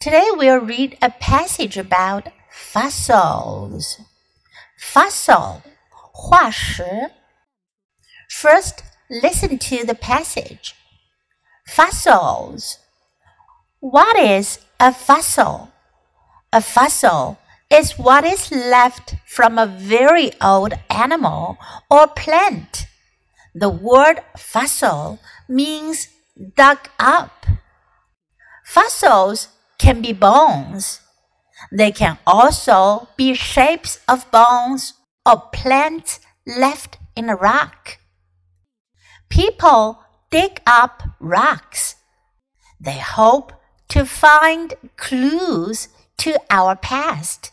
Today we'll read a passage about fossils. Fossil, 化石. First, listen to the passage. Fossils. What is a fossil? A fossil is what is left from a very old animal or plant. The word fossil means dug up. Fossils can be bones. They can also be shapes of bones or plants left in a rock. People dig up rocks. They hope to find clues to our past.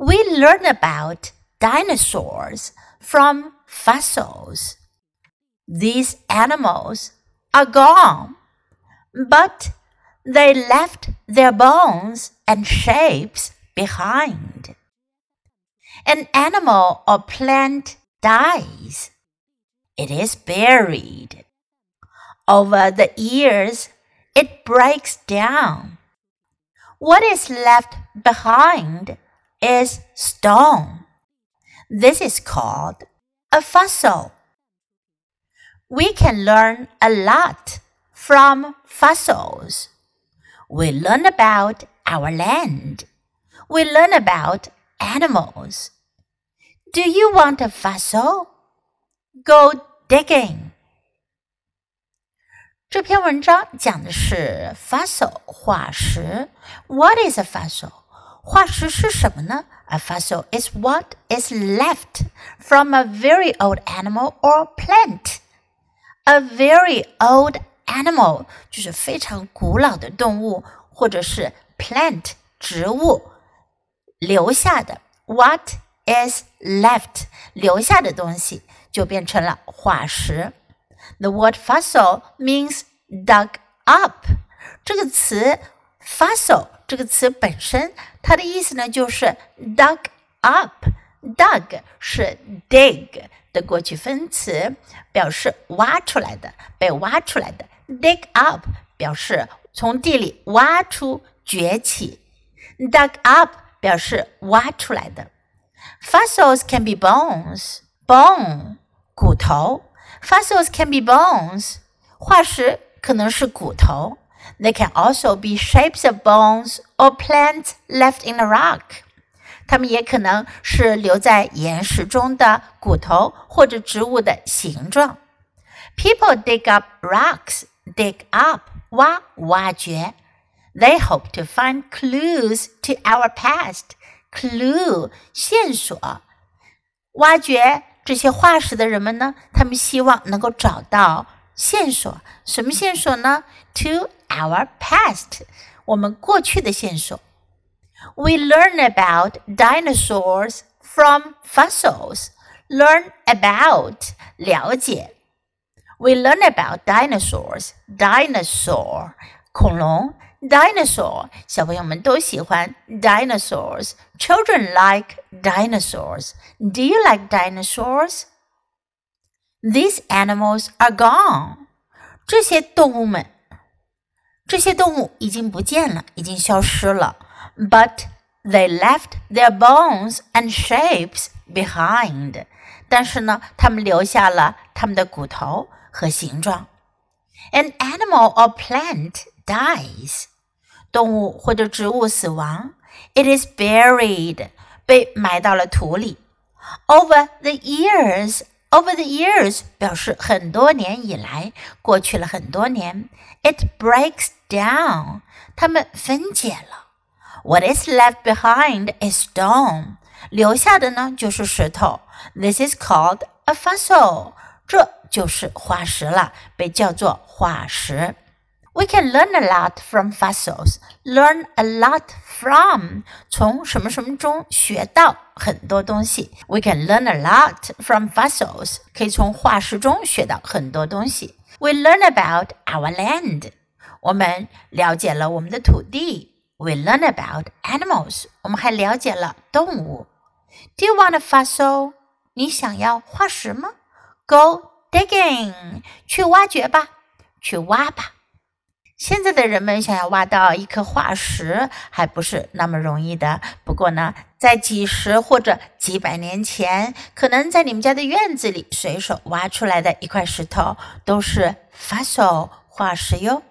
We learn about dinosaurs from fossils. These animals are gone, but they left their bones and shapes behind. An animal or plant dies. It is buried. Over the years, it breaks down. What is left behind is stone. This is called a fossil. We can learn a lot from fossils.We learn about our land. We learn about animals. Do you want a fossil? Go digging. 这篇文章讲的是 fossil 化石。What is a fossil? 化石是什么呢？ A fossil is what is left from a very old animal or plant. A very old animal 就是非常古老的动物，或者是 plant 植物留下的。What is left 留下的东西就变成了化石。The word fossil means dug up. 这个词 fossil 这个词本身它的意思呢就是 dug up。Dug 是 dig 的过去分词，表示挖出来的，被挖出来的。Dig up 表示从地里挖出，崛起。Dug up 表示挖出来的。Fossils can be bones. Bone 骨头。Fossils can be bones. 化石可能是骨头。They can also be shapes of bones or plants left in a rock. 它们也可能是留在岩石中的骨头或者植物的形状。People dig up rocks. Dig up, 挖掘。They hope to find clues to our past. Clue, 线索。挖掘这些化石的人们呢，他们希望能够找到线索。什么线索呢？ To our past, 我们过去的线索。We learn about dinosaurs from fossils. Learn about, 了解。We learn about dinosaurs. Dinosaur, 恐龙。Dinosaur, 小朋友们都喜欢 dinosaurs. Children like dinosaurs. Do you like dinosaurs? These animals are gone. 这些动物已经不见了，已经消失了。But they left their bones and shapes behind. 但是呢，他们留下了他们的骨头和形状。An animal or plant dies. 动物或者植物死亡。It is buried. 被埋到了土里。Over the years 表示很多年以来，过去了很多年。It breaks down. 它们分解了。What is left behind is stone. 留下的呢就是石头。This is called a fossil. 这就是化石了，被叫做化石。We can learn a lot from fossils. Learn a lot from 从什么什么中学到很多东西。We can learn a lot from fossils. 可以从化石中学到很多东西。We learn about our land. 我们了解了我们的土地。We learn about animals. 我们还了解了动物。Do you want a fossil? 你想要化石吗？Go digging, 去挖掘吧，去挖吧。现在的人们想要挖到一颗化石还不是那么容易的，不过呢，在几十或者几百年前，可能在你们家的院子里随手挖出来的一块石头都是 fossil 化石哟。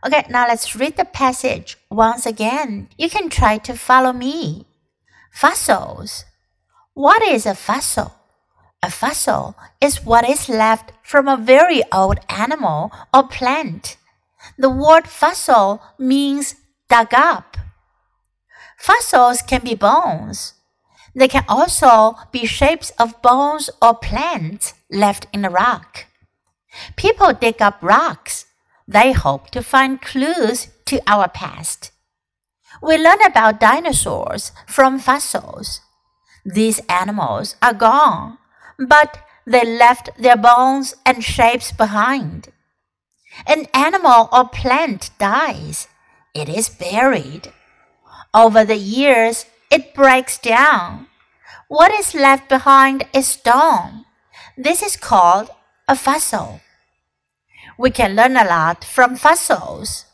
Okay, now let's read the passage once again. You can try to follow me. Fossils. What is a fossil? A fossil is what is left from a very old animal or plant.The word fossil means dug up. Fossils can be bones. They can also be shapes of bones or plants left in the rock. People dig up rocks. They hope to find clues to our past. We learn about dinosaurs from fossils. These animals are gone, but they left their bones and shapes behind.An animal or plant dies. It is buried. Over the years, it breaks down. What is left behind is gone. This is called a fossil. We can learn a lot from fossils.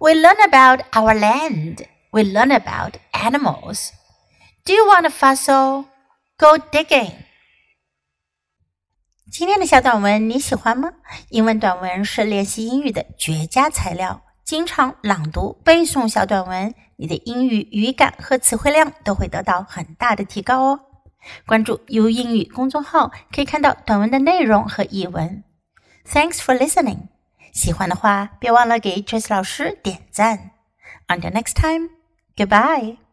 We learn about our land. We learn about animals. Do you want a fossil? Go digging.今天的小短文你喜欢吗？英文短文是练习英语的绝佳材料，经常朗读背诵小短文，你的英语语感和词汇量都会得到很大的提高哦。关注 U 英语公众号，可以看到短文的内容和译文。Thanks for listening. 喜欢的话别忘了给 Trace 老师点赞。Until next time, goodbye.